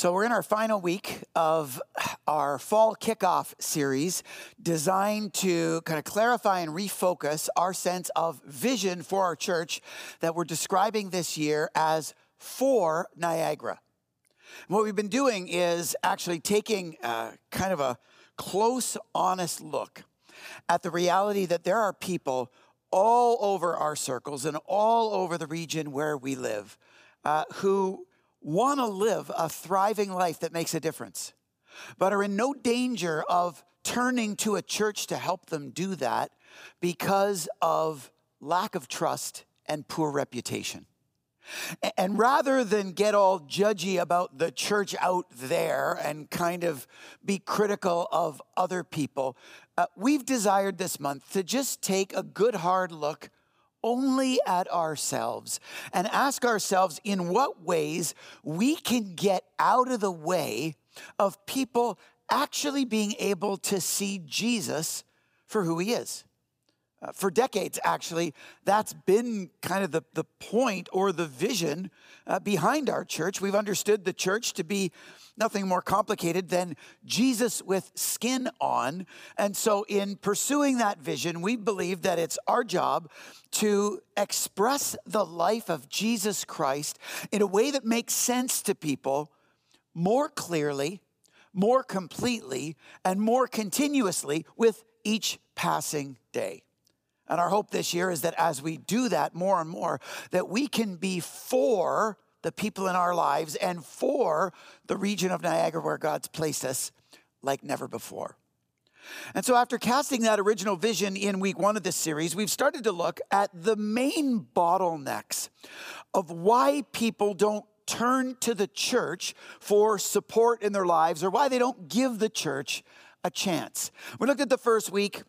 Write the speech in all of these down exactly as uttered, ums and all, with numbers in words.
So we're in our final week of our fall kickoff series designed to kind of clarify and refocus our sense of vision for our church that we're describing this year as For Niagara. And what we've been doing is actually taking uh, kind of a close, honest look at the reality that there are people all over our circles and all over the region where we live uh, who want to live a thriving life that makes a difference, but are in no danger of turning to a church to help them do that because of lack of trust and poor reputation. And rather than get all judgy about the church out there and kind of be critical of other people, uh, we've desired this month to just take a good hard look only at ourselves and ask ourselves in what ways we can get out of the way of people actually being able to see Jesus for who he is. Uh, for decades, actually, that's been kind of the, the point or the vision uh, behind our church. We've understood the church to be nothing more complicated than Jesus with skin on. And so in pursuing that vision, we believe that it's our job to express the life of Jesus Christ in a way that makes sense to people more clearly, more completely, and more continuously with each passing day. And our hope this year is that as we do that more and more, that we can be for the people in our lives and for the region of Niagara where God's placed us like never before. And so after casting that original vision in week one of this series, we've started to look at the main bottlenecks of why people don't turn to the church for support in their lives or why they don't give the church a chance. We looked at the first week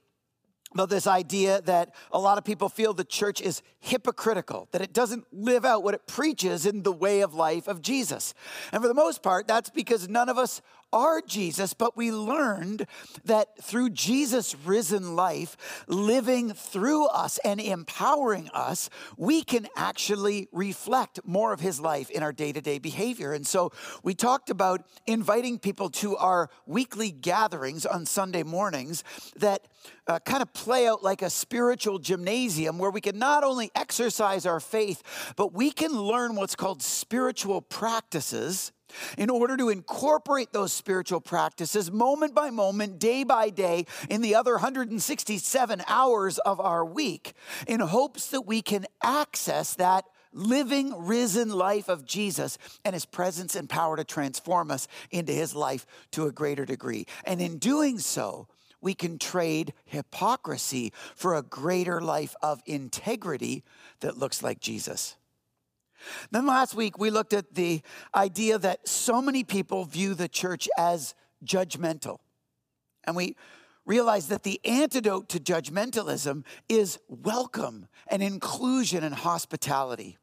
about this idea that a lot of people feel the church is hypocritical, that it doesn't live out what it preaches in the way of life of Jesus. And for the most part, that's because none of us are Jesus, but we learned that through Jesus' risen life, living through us and empowering us, we can actually reflect more of his life in our day-to-day behavior. And so we talked about inviting people to our weekly gatherings on Sunday mornings that uh, kind of play out like a spiritual gymnasium where we can not only exercise our faith, but we can learn what's called spiritual practices in order to incorporate those spiritual practices moment by moment, day by day, in the other one hundred sixty-seven hours of our week, in hopes that we can access that living, risen life of Jesus and his presence and power to transform us into his life to a greater degree. And in doing so, we can trade hypocrisy for a greater life of integrity that looks like Jesus. Then last week, we looked at the idea that so many people view the church as judgmental. And we realized that the antidote to judgmentalism is welcome and inclusion and hospitality.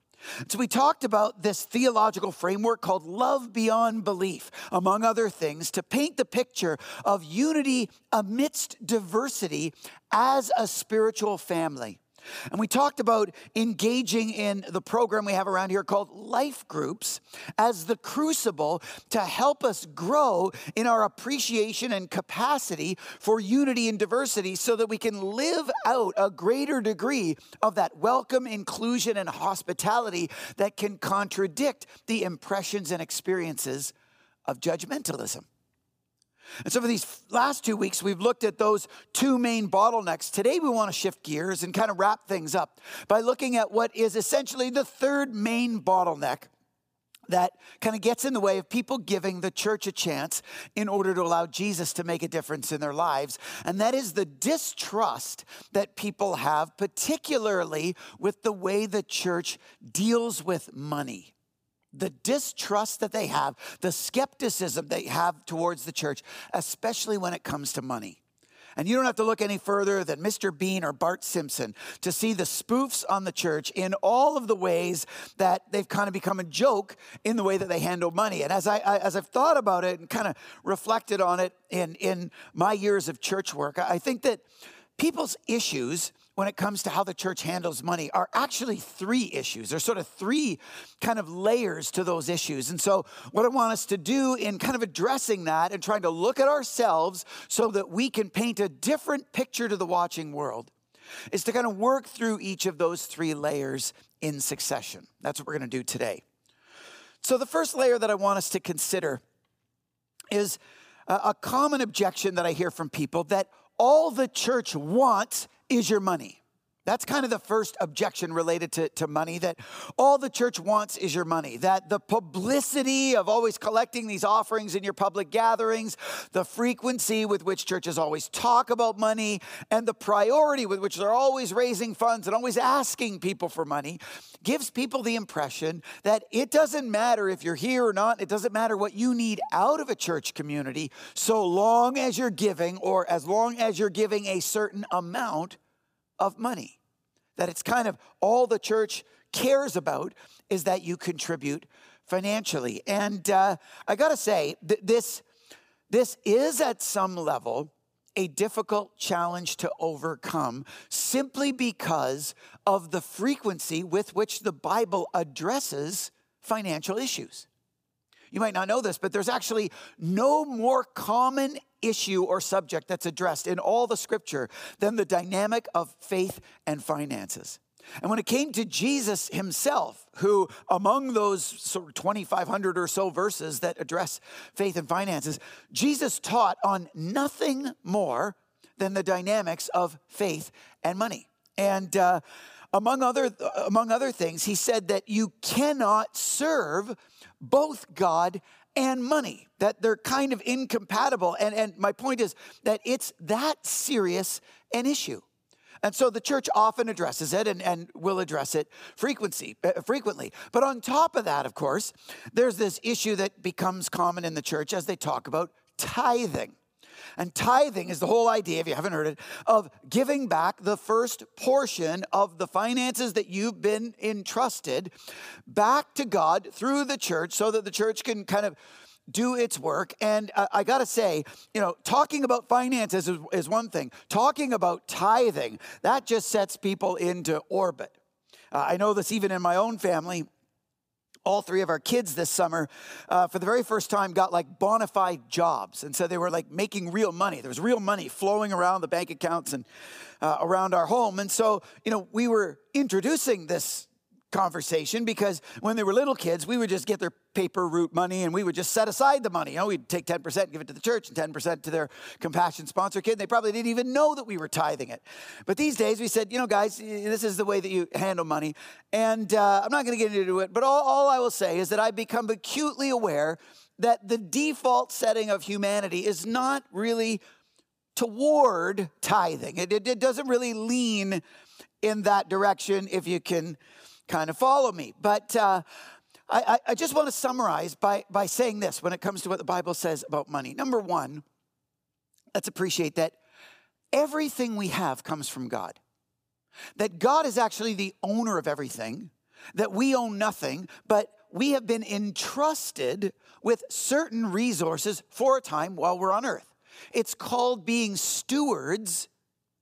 So we talked about this theological framework called Love Beyond Belief, among other things, to paint the picture of unity amidst diversity as a spiritual family. And we talked about engaging in the program we have around here called Life Groups as the crucible to help us grow in our appreciation and capacity for unity and diversity so that we can live out a greater degree of that welcome, inclusion, and hospitality that can contradict the impressions and experiences of judgmentalism. And so for these last two weeks, we've looked at those two main bottlenecks. Today, we want to shift gears and kind of wrap things up by looking at what is essentially the third main bottleneck that kind of gets in the way of people giving the church a chance in order to allow Jesus to make a difference in their lives. And that is the distrust that people have, particularly with the way the church deals with money. The distrust that they have, the skepticism they have towards the church, especially when it comes to money. And you don't have to look any further than Mister Bean or Bart Simpson to see the spoofs on the church in all of the ways that they've kind of become a joke in the way that they handle money. And as, I, I, as I've thought about it and kind of reflected on it in, in my years of church work, I think that people's issues when it comes to how the church handles money are actually three issues. There's sort of three kind of layers to those issues. And so what I want us to do in kind of addressing that and trying to look at ourselves so that we can paint a different picture to the watching world is to kind of work through each of those three layers in succession. That's what we're going to do today. So the first layer that I want us to consider is a common objection that I hear from people, that all the church wants is your money. That's kind of the first objection related to, to money, that all the church wants is your money, that the publicity of always collecting these offerings in your public gatherings, the frequency with which churches always talk about money, and the priority with which they're always raising funds and always asking people for money gives people the impression that it doesn't matter if you're here or not, it doesn't matter what you need out of a church community, so long as you're giving, or as long as you're giving a certain amount of money. That it's kind of all the church cares about is that you contribute financially. And uh, I got to say, th- this, this is at some level a difficult challenge to overcome simply because of the frequency with which the Bible addresses financial issues. You might not know this, but there's actually no more common issue or subject that's addressed in all the scripture than the dynamic of faith and finances. And when it came to Jesus himself, who among those twenty-five hundred or so verses that address faith and finances, Jesus taught on nothing more than the dynamics of faith and money. And uh, among other, among other things, he said that you cannot serve both God and money, that they're kind of incompatible. And, and my point is that it's that serious an issue. And so the church often addresses it and, and will address it frequency, uh, frequently. But on top of that, of course, there's this issue that becomes common in the church as they talk about tithing. And tithing is the whole idea, if you haven't heard it, of giving back the first portion of the finances that you've been entrusted back to God through the church so that the church can kind of do its work. And uh, I got to say, you know, talking about finances is, is one thing. Talking about tithing, that just sets people into orbit. Uh, I know this even in my own family. All three of our kids this summer, uh, for the very first time, got like bona fide jobs. And so they were like making real money. There was real money flowing around the bank accounts and uh, around our home. And so, you know, we were introducing this conversation because when they were little kids, we would just get their paper route money and we would just set aside the money. You know, we'd take ten percent and give it to the church and ten percent to their compassion sponsor kid. They probably didn't even know that we were tithing it. But these days we said, you know, guys, this is the way that you handle money. And uh, I'm not going to get into it, but all, all I will say is that I've become acutely aware that the default setting of humanity is not really toward tithing. It, it, it doesn't really lean in that direction, if you can kind of follow me. But uh, I, I just want to summarize by, by saying this when it comes to what the Bible says about money. Number one, let's appreciate that everything we have comes from God. That God is actually the owner of everything, that we own nothing, but we have been entrusted with certain resources for a time while we're on earth. It's called being stewards,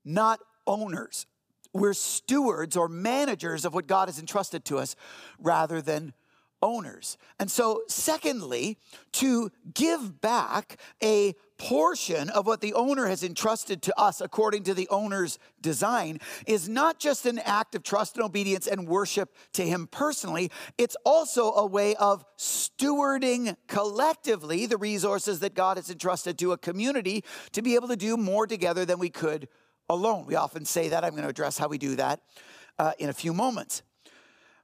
not owners. We're stewards or managers of what God has entrusted to us rather than owners. And so secondly, to give back a portion of what the owner has entrusted to us according to the owner's design is not just an act of trust and obedience and worship to him personally, it's also a way of stewarding collectively the resources that God has entrusted to a community to be able to do more together than we could alone. We often say that. I'm going to address how we do that uh, in a few moments.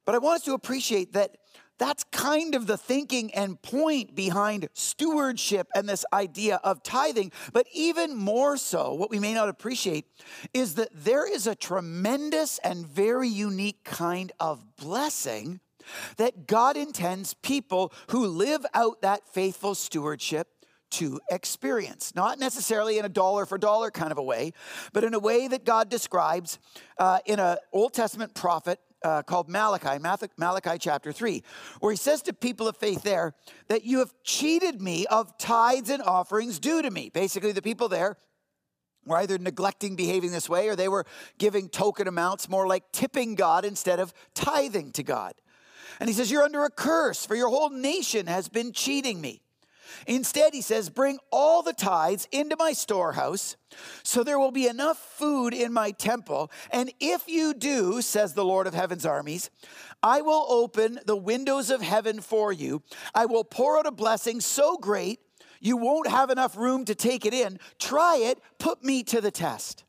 But I want us to appreciate that that's kind of the thinking and point behind stewardship and this idea of tithing. But even more so, what we may not appreciate is that there is a tremendous and very unique kind of blessing that God intends people who live out that faithful stewardship to experience, not necessarily in a dollar for dollar kind of a way, but in a way that God describes uh, in an Old Testament prophet uh, called Malachi, Malachi chapter three, where he says to people of faith there that you have cheated me of tithes and offerings due to me. Basically, the people there were either neglecting behaving this way, or they were giving token amounts, more like tipping God instead of tithing to God. And he says, you're under a curse, for your whole nation has been cheating me. Instead, he says, bring all the tithes into my storehouse, so there will be enough food in my temple. And if you do, says the Lord of heaven's armies, I will open the windows of heaven for you. I will pour out a blessing so great, you won't have enough room to take it in. Try it. Put me to the test.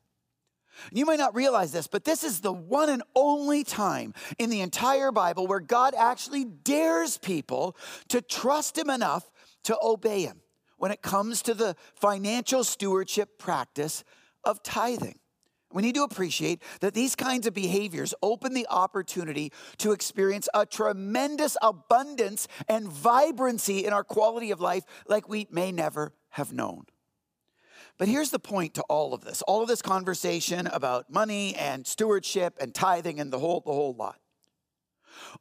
You might not realize this, but this is the one and only time in the entire Bible where God actually dares people to trust him enough to obey him when it comes to the financial stewardship practice of tithing. We need to appreciate that these kinds of behaviors open the opportunity to experience a tremendous abundance and vibrancy in our quality of life like we may never have known. But here's the point to all of this, all of this conversation about money and stewardship and tithing and the whole, the whole lot.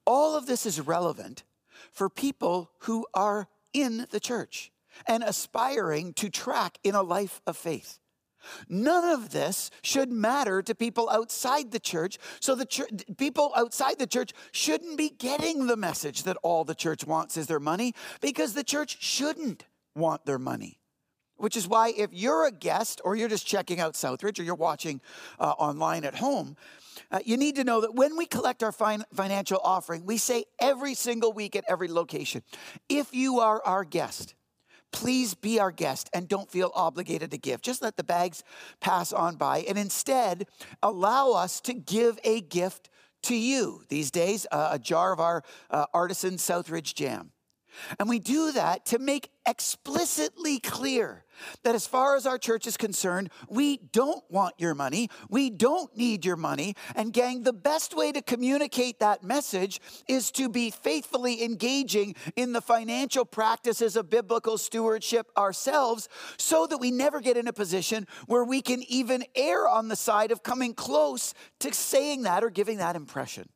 All of this is relevant for people who are in the church and aspiring to track in a life of faith. None of this should matter to people outside the church, so the church, people outside the church shouldn't be getting the message that all the church wants is their money, because the church shouldn't want their money. Which is why if you're a guest or you're just checking out Southridge or you're watching uh, online at home, uh, you need to know that when we collect our fin- financial offering, we say every single week at every location, if you are our guest, please be our guest and don't feel obligated to give. Just let the bags pass on by and instead allow us to give a gift to you. These days, uh, a jar of our uh, artisan Southridge jam. And we do that to make explicitly clear that as far as our church is concerned, we don't want your money. We don't need your money. And gang, the best way to communicate that message is to be faithfully engaging in the financial practices of biblical stewardship ourselves, so that we never get in a position where we can even err on the side of coming close to saying that or giving that impression.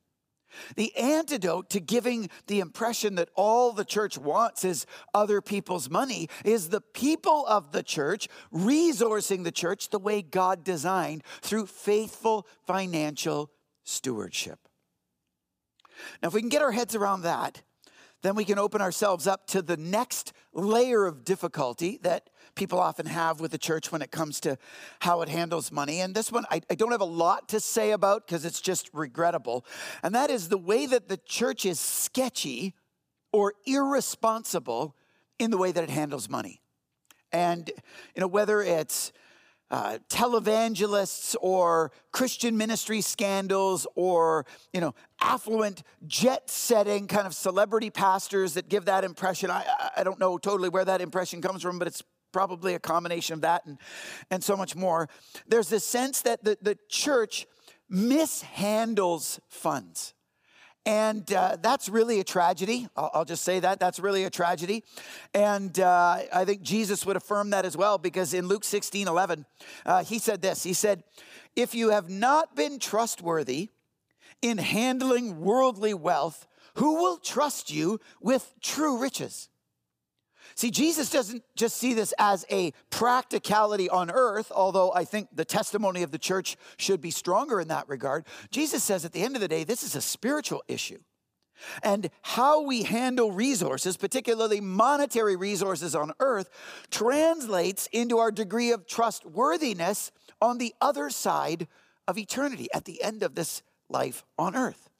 The antidote to giving the impression that all the church wants is other people's money is the people of the church resourcing the church the way God designed through faithful financial stewardship. Now, if we can get our heads around that, then we can open ourselves up to the next layer of difficulty that people often have with the church when it comes to how it handles money. And this one I, I don't have a lot to say about because it's just regrettable. And that is the way that the church is sketchy or irresponsible in the way that it handles money. And, you know, whether it's Uh, televangelists or Christian ministry scandals or, you know, affluent jet-setting kind of celebrity pastors that give that impression. I, I don't know totally where that impression comes from, but it's probably a combination of that and, and so much more. There's this sense that the, the church mishandles funds. And uh, that's really a tragedy. I'll, I'll just say that. That's really a tragedy. And uh, I think Jesus would affirm that as well, because in Luke sixteen eleven, uh, he said this. He said, if you have not been trustworthy in handling worldly wealth, who will trust you with true riches? See, Jesus doesn't just see this as a practicality on earth, although I think the testimony of the church should be stronger in that regard. Jesus says at the end of the day, this is a spiritual issue. And how we handle resources, particularly monetary resources on earth, translates into our degree of trustworthiness on the other side of eternity, at the end of this life on earth.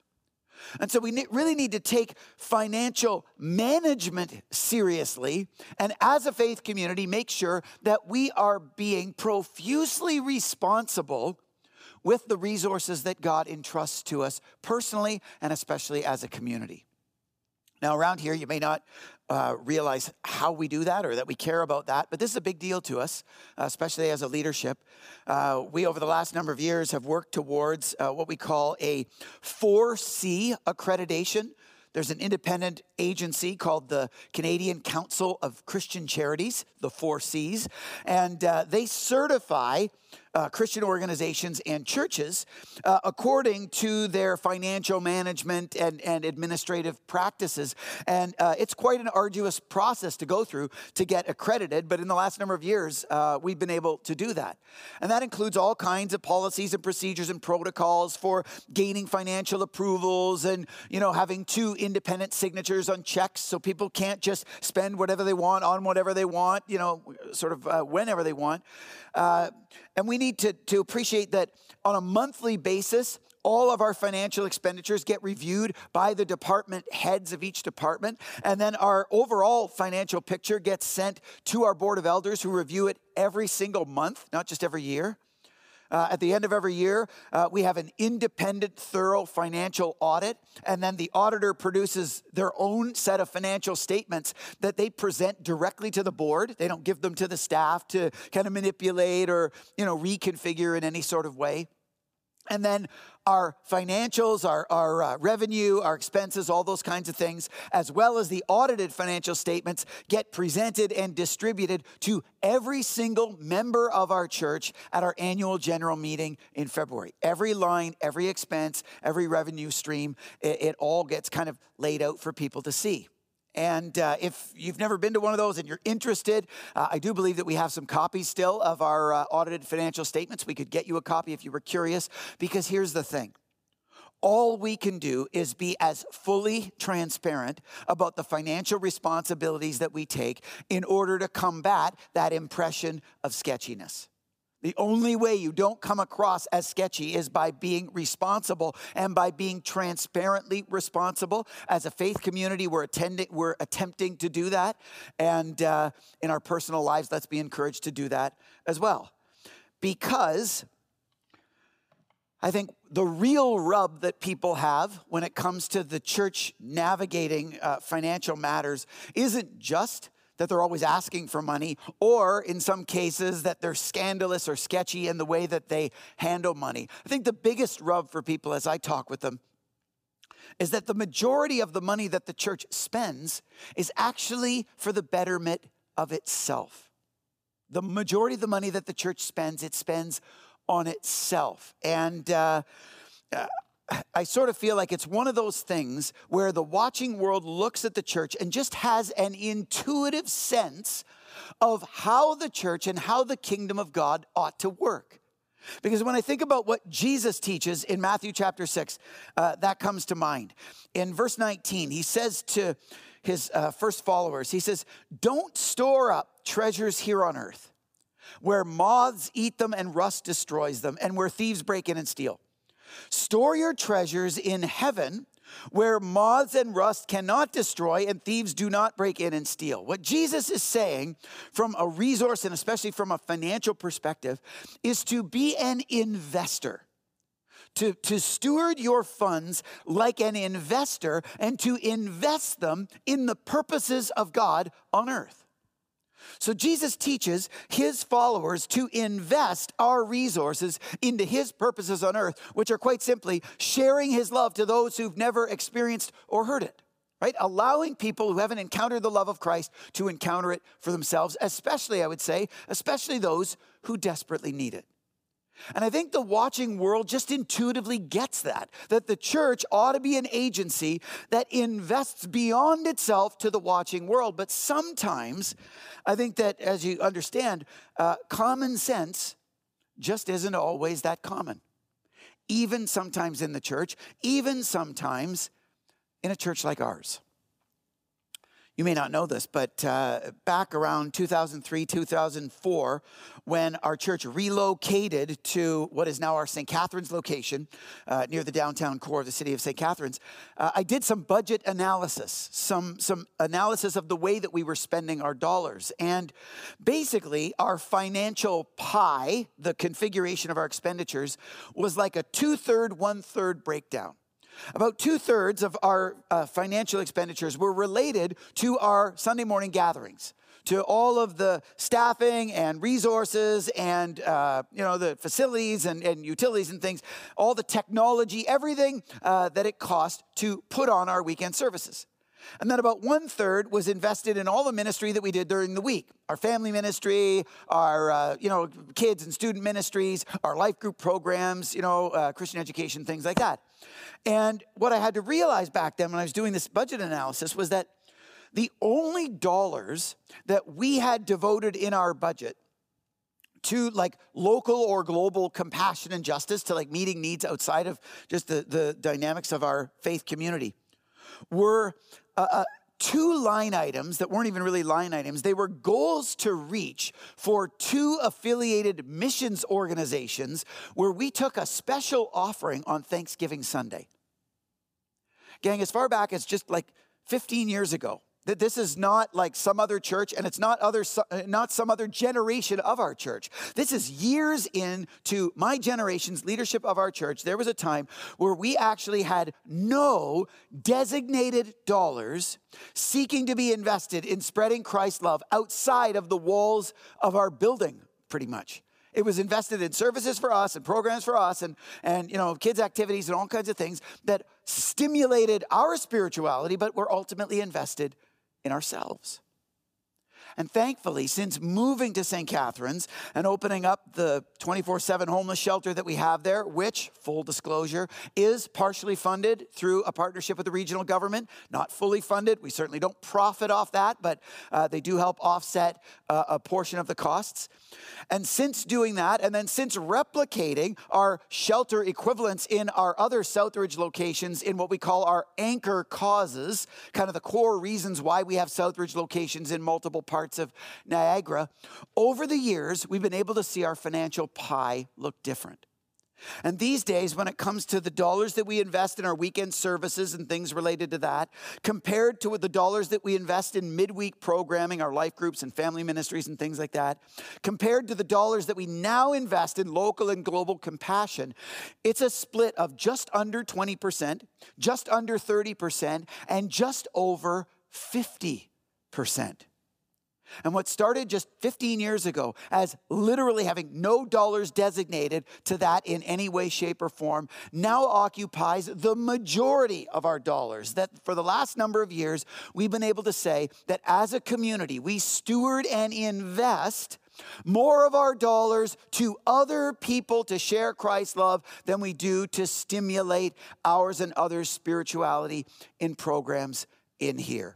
And so we really need to take financial management seriously, and as a faith community, make sure that we are being profusely responsible with the resources that God entrusts to us personally and especially as a community. Now, around here, you may not uh, realize how we do that or that we care about that, but this is a big deal to us, especially as a leadership. Uh, we, over the last number of years, have worked towards uh, what we call a four C accreditation. There's an independent agency called the Canadian Council of Christian Charities, the four C's, and uh, they certify uh, Christian organizations and churches uh, according to their financial management and, and administrative practices. And uh, it's quite an arduous process to go through to get accredited. But in the last number of years, uh, we've been able to do that. And that includes all kinds of policies and procedures and protocols for gaining financial approvals and, you know, having two independent signatures on checks so people can't just spend whatever they want on whatever they want, you know, sort of uh, whenever they want. Uh, and we need to, to appreciate that on a monthly basis, all of our financial expenditures get reviewed by the department heads of each department. And then our overall financial picture gets sent to our board of elders who review it every single month, not just every year. Uh, at the end of every year, uh, we have an independent, thorough financial audit, and then the auditor produces their own set of financial statements that they present directly to the board. They don't give them to the staff to kind of manipulate or, you know, reconfigure in any sort of way. And then our financials, our, our uh, revenue, our expenses, all those kinds of things, as well as the audited financial statements, get presented and distributed to every single member of our church at our annual general meeting in February. Every line, every expense, every revenue stream, it, it all gets kind of laid out for people to see. And uh, if you've never been to one of those and you're interested, uh, I do believe that we have some copies still of our uh, audited financial statements. We could get you a copy if you were curious, because here's the thing. All we can do is be as fully transparent about the financial responsibilities that we take in order to combat that impression of sketchiness. The only way you don't come across as sketchy is by being responsible and by being transparently responsible. As a faith community, we're, attending, we're attempting to do that. And uh, in our personal lives, let's be encouraged to do that as well. Because I think the real rub that people have when it comes to the church navigating uh, financial matters isn't just that they're always asking for money, or in some cases that they're scandalous or sketchy in the way that they handle money. I think the biggest rub for people as I talk with them is that the majority of the money that the church spends is actually for the betterment of itself. The majority of the money that the church spends, it spends on itself. And uh, uh, I sort of feel like it's one of those things where the watching world looks at the church and just has an intuitive sense of how the church and how the kingdom of God ought to work. Because when I think about what Jesus teaches in Matthew chapter six, uh, that comes to mind. In verse nineteen, he says to his uh, first followers, he says, "Don't store up treasures here on earth, where moths eat them and rust destroys them, and where thieves break in and steal. Store your treasures in heaven, where moths and rust cannot destroy and thieves do not break in and steal." What Jesus is saying from a resource and especially from a financial perspective is to be an investor, to, to steward your funds like an investor and to invest them in the purposes of God on earth. So Jesus teaches his followers to invest our resources into his purposes on earth, which are quite simply sharing his love to those who've never experienced or heard it, right? Allowing people who haven't encountered the love of Christ to encounter it for themselves, especially, I would say, especially those who desperately need it. And I think the watching world just intuitively gets that, that the church ought to be an agency that invests beyond itself to the watching world. But sometimes I think that, as you understand, uh, common sense just isn't always that common. Even sometimes in the church, even sometimes in a church like ours. You may not know this, but uh, back around two thousand three, two thousand four, when our church relocated to what is now our Saint Catharines location uh, near the downtown core of the city of Saint Catharines, uh, I did some budget analysis, some, some analysis of the way that we were spending our dollars. And basically, our financial pie, the configuration of our expenditures, was like a two-third, one-third breakdown. About two-thirds of our uh, financial expenditures were related to our Sunday morning gatherings, to all of the staffing and resources and, uh, you know, the facilities and, and utilities and things, all the technology, everything uh, that it cost to put on our weekend services. And then about one third was invested in all the ministry that we did during the week. Our family ministry, our, uh, you know, kids and student ministries, our life group programs, you know, uh, Christian education, things like that. And what I had to realize back then when I was doing this budget analysis was that the only dollars that we had devoted in our budget to like local or global compassion and justice, to like meeting needs outside of just the, the dynamics of our faith community, were uh, uh, two line items that weren't even really line items. They were goals to reach for two affiliated missions organizations where we took a special offering on Thanksgiving Sunday. Gang, as far back as just like fifteen years ago, that this is not like some other church, and it's not other, not some other generation of our church. This is years into my generation's leadership of our church. There was a time where we actually had no designated dollars seeking to be invested in spreading Christ's love outside of the walls of our building, pretty much. It was invested in services for us and programs for us and, and, you know, kids' activities and all kinds of things that stimulated our spirituality, but were ultimately invested in ourselves. And thankfully, since moving to Saint Catharines and opening up the twenty-four seven homeless shelter that we have there, which, full disclosure, is partially funded through a partnership with the regional government, not fully funded. We certainly don't profit off that, but uh, they do help offset uh, a portion of the costs. And since doing that, and then since replicating our shelter equivalents in our other Southridge locations in what we call our anchor causes, kind of the core reasons why we have Southridge locations in multiple parts of Niagara, over the years, we've been able to see our financial pie look different. And these days, when it comes to the dollars that we invest in our weekend services and things related to that, compared to the dollars that we invest in midweek programming, our life groups and family ministries and things like that, compared to the dollars that we now invest in local and global compassion, it's a split of just under twenty percent, just under thirty percent, and just over fifty percent. And what started just fifteen years ago as literally having no dollars designated to that in any way, shape, or form now occupies the majority of our dollars. That for the last number of years, we've been able to say that as a community, we steward and invest more of our dollars to other people to share Christ's love than we do to stimulate ours and others' spirituality in programs in here.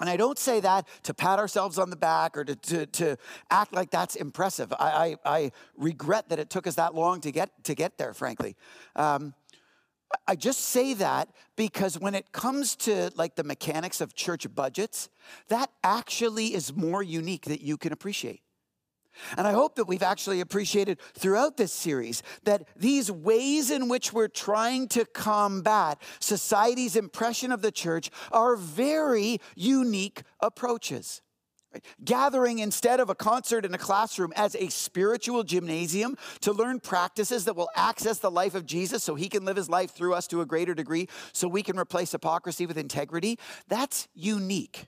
And I don't say that to pat ourselves on the back or to, to, to act like that's impressive. I, I, I regret that it took us that long to get, to get there, frankly. Um, I just say that because when it comes to like the mechanics of church budgets, that actually is more unique that you can appreciate. And I hope that we've actually appreciated throughout this series that these ways in which we're trying to combat society's impression of the church are very unique approaches. Right? Gathering instead of a concert in a classroom as a spiritual gymnasium to learn practices that will access the life of Jesus so he can live his life through us to a greater degree so we can replace hypocrisy with integrity, that's unique.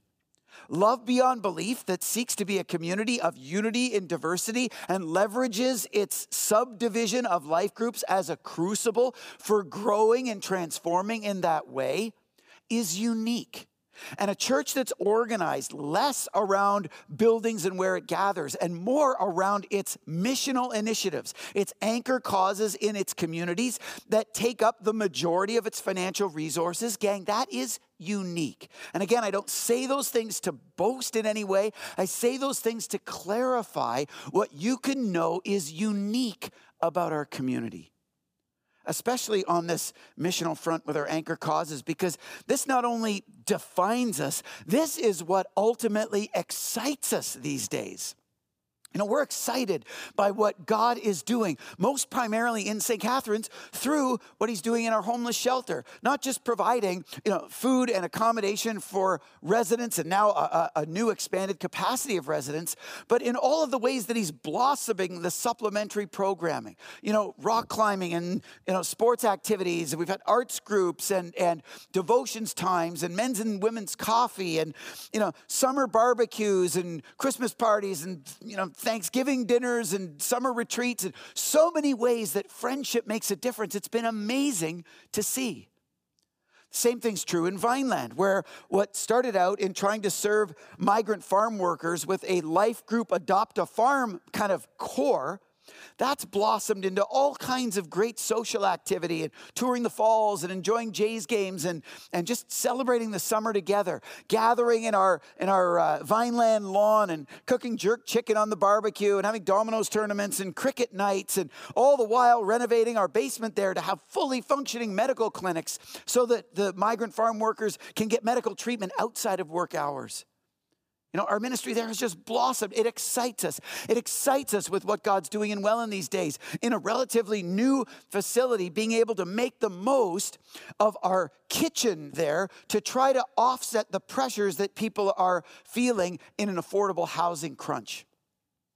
Love Beyond Belief, that seeks to be a community of unity in diversity and leverages its subdivision of life groups as a crucible for growing and transforming in that way, is unique. And a church that's organized less around buildings and where it gathers and more around its missional initiatives, its anchor causes in its communities that take up the majority of its financial resources, gang, that is unique. And again, I don't say those things to boast in any way. I say those things to clarify what you can know is unique about our community, especially on this missional front with our anchor causes, because this not only defines us, this is what ultimately excites us these days. You know, we're excited by what God is doing, most primarily in Saint Catharines, through what he's doing in our homeless shelter, not just providing, you know, food and accommodation for residents and now a, a new expanded capacity of residents, but in all of the ways that he's blossoming the supplementary programming, you know, rock climbing and, you know, sports activities. We've had arts groups and, and devotions times and men's and women's coffee and, you know, summer barbecues and Christmas parties and, you know, Thanksgiving dinners and summer retreats and so many ways that friendship makes a difference. It's been amazing to see. Same thing's true in Vineland, where what started out in trying to serve migrant farm workers with a life group adopt-a-farm kind of core, that's blossomed into all kinds of great social activity and touring the falls and enjoying Jays games and, and just celebrating the summer together, gathering in our in our uh, Vineland lawn and cooking jerk chicken on the barbecue and having dominoes tournaments and cricket nights, and all the while renovating our basement there to have fully functioning medical clinics so that the migrant farm workers can get medical treatment outside of work hours. You know, our ministry there has just blossomed. It excites us. It excites us with what God's doing in Welland these days. In a relatively new facility, being able to make the most of our kitchen there to try to offset the pressures that people are feeling in an affordable housing crunch.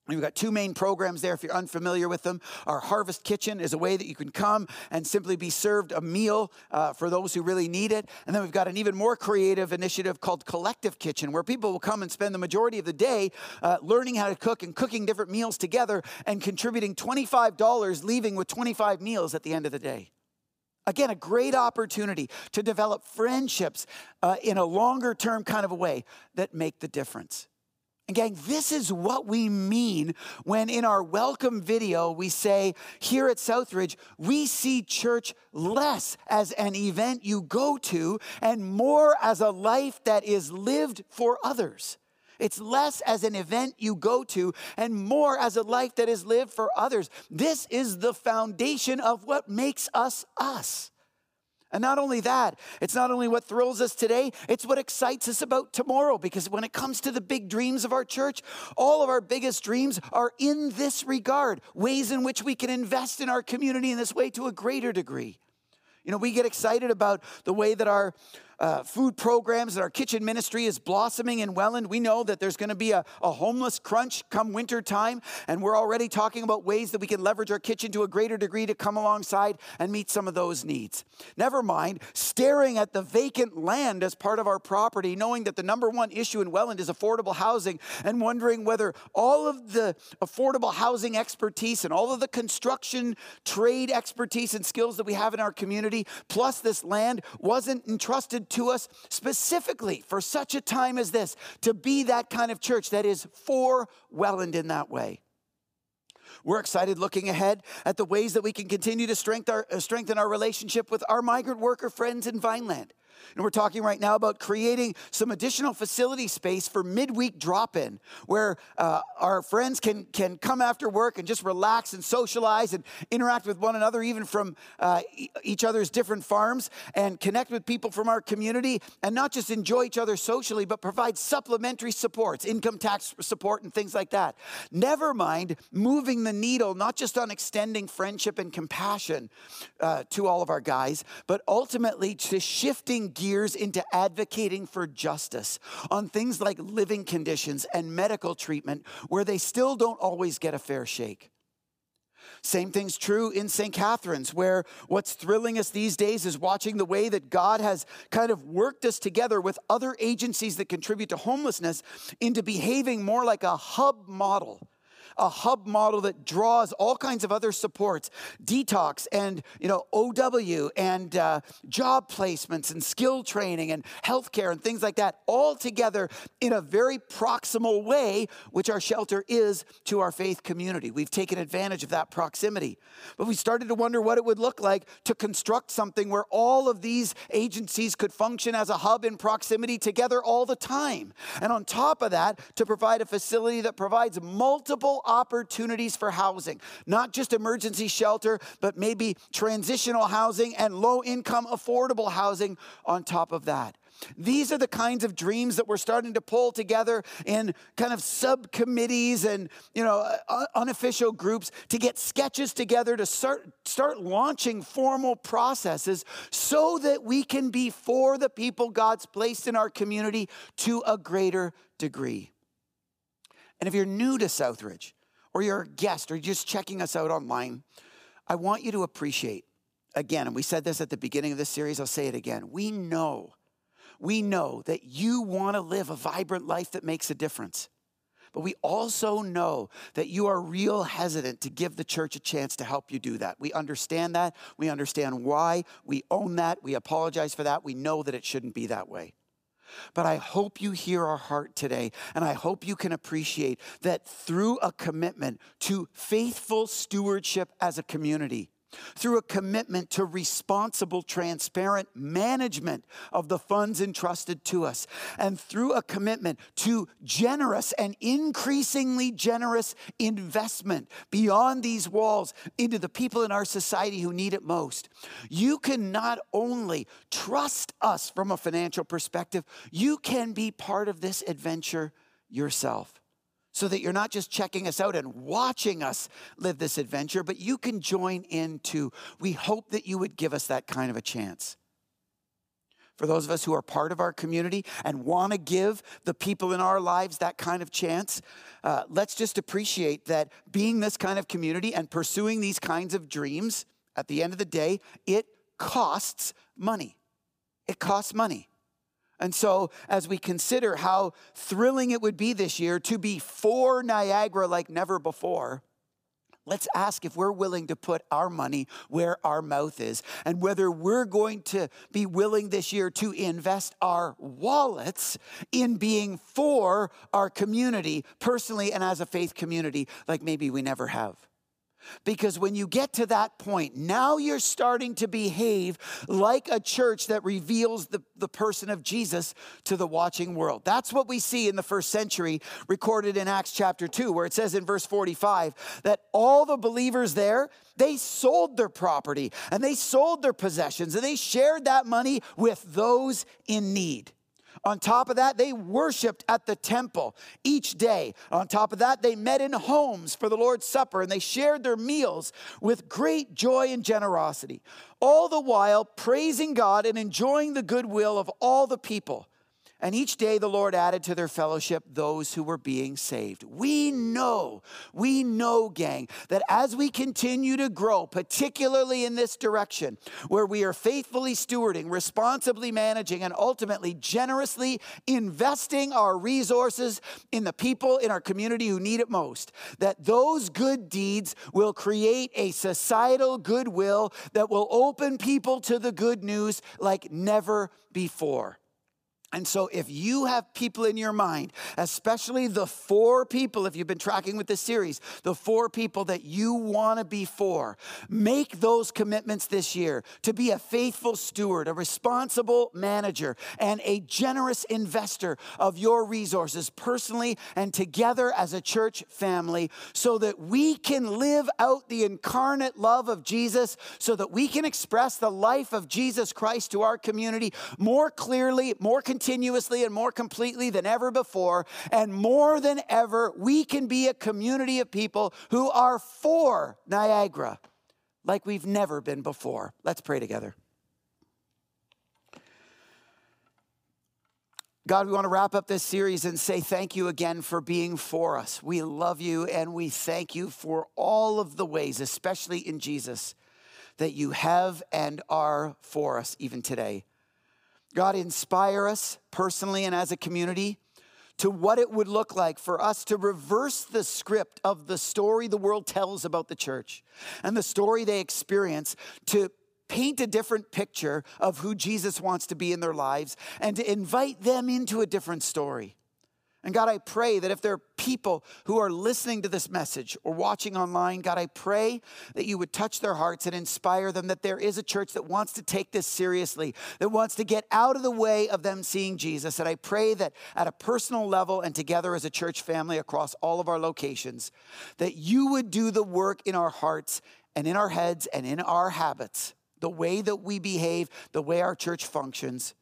We've got two main programs there if you're unfamiliar with them. Our Harvest Kitchen is a way that you can come and simply be served a meal uh, for those who really need it. And then we've got an even more creative initiative called Collective Kitchen, where people will come and spend the majority of the day uh, learning how to cook and cooking different meals together and contributing twenty-five dollars, leaving with twenty-five meals at the end of the day. Again, a great opportunity to develop friendships uh, in a longer-term kind of a way that make the difference. And gang, this is what we mean when in our welcome video we say, here at Southridge, we see church less as an event you go to and more as a life that is lived for others. It's less as an event you go to and more as a life that is lived for others. This is the foundation of what makes us us. And not only that, it's not only what thrills us today, it's what excites us about tomorrow. Because when it comes to the big dreams of our church, all of our biggest dreams are in this regard, ways in which we can invest in our community in this way to a greater degree. You know, we get excited about the way that our uh, food programs and our kitchen ministry is blossoming in Welland. We know that there's going to be a, a homeless crunch come winter time, and we're already talking about ways that we can leverage our kitchen to a greater degree to come alongside and meet some of those needs. Never mind staring at the vacant land as part of our property, knowing that the number one issue in Welland is affordable housing, and wondering whether all of the affordable housing expertise and all of the construction trade expertise and skills that we have in our community, plus this land, wasn't entrusted to us specifically for such a time as this, to be that kind of church that is for Welland in that way. We're excited looking ahead at the ways that we can continue to strengthen our, uh, strengthen our relationship with our migrant worker friends in Vineland. And we're talking right now about creating some additional facility space for midweek drop-in, where uh, our friends can, can come after work and just relax and socialize and interact with one another, even from uh, e- each other's different farms, and connect with people from our community, and not just enjoy each other socially, but provide supplementary supports, income tax support and things like that. Never mind moving the needle, not just on extending friendship and compassion uh, to all of our guys, but ultimately to shifting gears into advocating for justice on things like living conditions and medical treatment, where they still don't always get a fair shake. Same thing's true in Saint Catharines, where what's thrilling us these days is watching the way that God has kind of worked us together with other agencies that contribute to homelessness into behaving more like a hub model. A hub model that draws all kinds of other supports, detox and, you know, O W and uh, job placements and skill training and healthcare and things like that, all together in a very proximal way, which our shelter is to our faith community. We've taken advantage of that proximity. But we started to wonder what it would look like to construct something where all of these agencies could function as a hub in proximity together all the time. And on top of that, to provide a facility that provides multiple opportunities for housing, not just emergency shelter, but maybe transitional housing and low-income affordable housing on top of that. These are the kinds of dreams that we're starting to pull together in kind of subcommittees and, you know, unofficial groups to get sketches together to start, start launching formal processes so that we can be for the people God's placed in our community to a greater degree. And if you're new to Southridge, or you're a guest, or you're just checking us out online, I want you to appreciate, again, and we said this at the beginning of this series, I'll say it again, we know, we know that you want to live a vibrant life that makes a difference. But we also know that you are real hesitant to give the church a chance to help you do that. We understand that. We understand why. We own that. We apologize for that. We know that it shouldn't be that way. But I hope you hear our heart today, and I hope you can appreciate that through a commitment to faithful stewardship as a community, through a commitment to responsible, transparent management of the funds entrusted to us, and through a commitment to generous and increasingly generous investment beyond these walls into the people in our society who need it most, you can not only trust us from a financial perspective, you can be part of this adventure yourself. So that you're not just checking us out and watching us live this adventure, but you can join in too. We hope that you would give us that kind of a chance. For those of us who are part of our community and want to give the people in our lives that kind of chance, uh, let's just appreciate that being this kind of community and pursuing these kinds of dreams, at the end of the day, it costs money. It costs money. And so as we consider how thrilling it would be this year to be for Niagara like never before, let's ask if we're willing to put our money where our mouth is and whether we're going to be willing this year to invest our wallets in being for our community personally and as a faith community like maybe we never have. Because when you get to that point, now you're starting to behave like a church that reveals the, the person of Jesus to the watching world. That's what we see in the first century recorded in Acts chapter two, where it says in verse forty-five that all the believers there, they sold their property and they sold their possessions and they shared that money with those in need. On top of that, they worshiped at the temple each day. On top of that, they met in homes for the Lord's Supper, and they shared their meals with great joy and generosity, all the while praising God and enjoying the goodwill of all the people. And each day the Lord added to their fellowship those who were being saved. We know, we know, gang, that as we continue to grow, particularly in this direction, where we are faithfully stewarding, responsibly managing, and ultimately generously investing our resources in the people in our community who need it most, that those good deeds will create a societal goodwill that will open people to the good news like never before. And so if you have people in your mind, especially the four people, if you've been tracking with this series, the four people that you want to be for, make those commitments this year to be a faithful steward, a responsible manager, and a generous investor of your resources personally and together as a church family so that we can live out the incarnate love of Jesus, so that we can express the life of Jesus Christ to our community more clearly, more continuously, continuously and more completely than ever before. And more than ever, we can be a community of people who are for Niagara like we've never been before. Let's pray together. God, we want to wrap up this series and say thank you again for being for us. We love you and we thank you for all of the ways, especially in Jesus, that you have and are for us even today. God, inspire us personally and as a community to what it would look like for us to reverse the script of the story the world tells about the church and the story they experience to paint a different picture of who Jesus wants to be in their lives and to invite them into a different story. And God, I pray that if there are people who are listening to this message or watching online, God, I pray that you would touch their hearts and inspire them that there is a church that wants to take this seriously, that wants to get out of the way of them seeing Jesus. And I pray that at a personal level and together as a church family across all of our locations, that you would do the work in our hearts and in our heads and in our habits, the way that we behave, the way our church functions,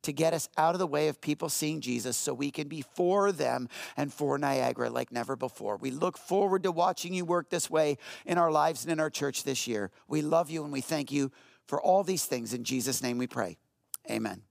to get us out of the way of people seeing Jesus so we can be for them and for Niagara like never before. We look forward to watching you work this way in our lives and in our church this year. We love you and we thank you for all these things. In Jesus' name we pray. Amen.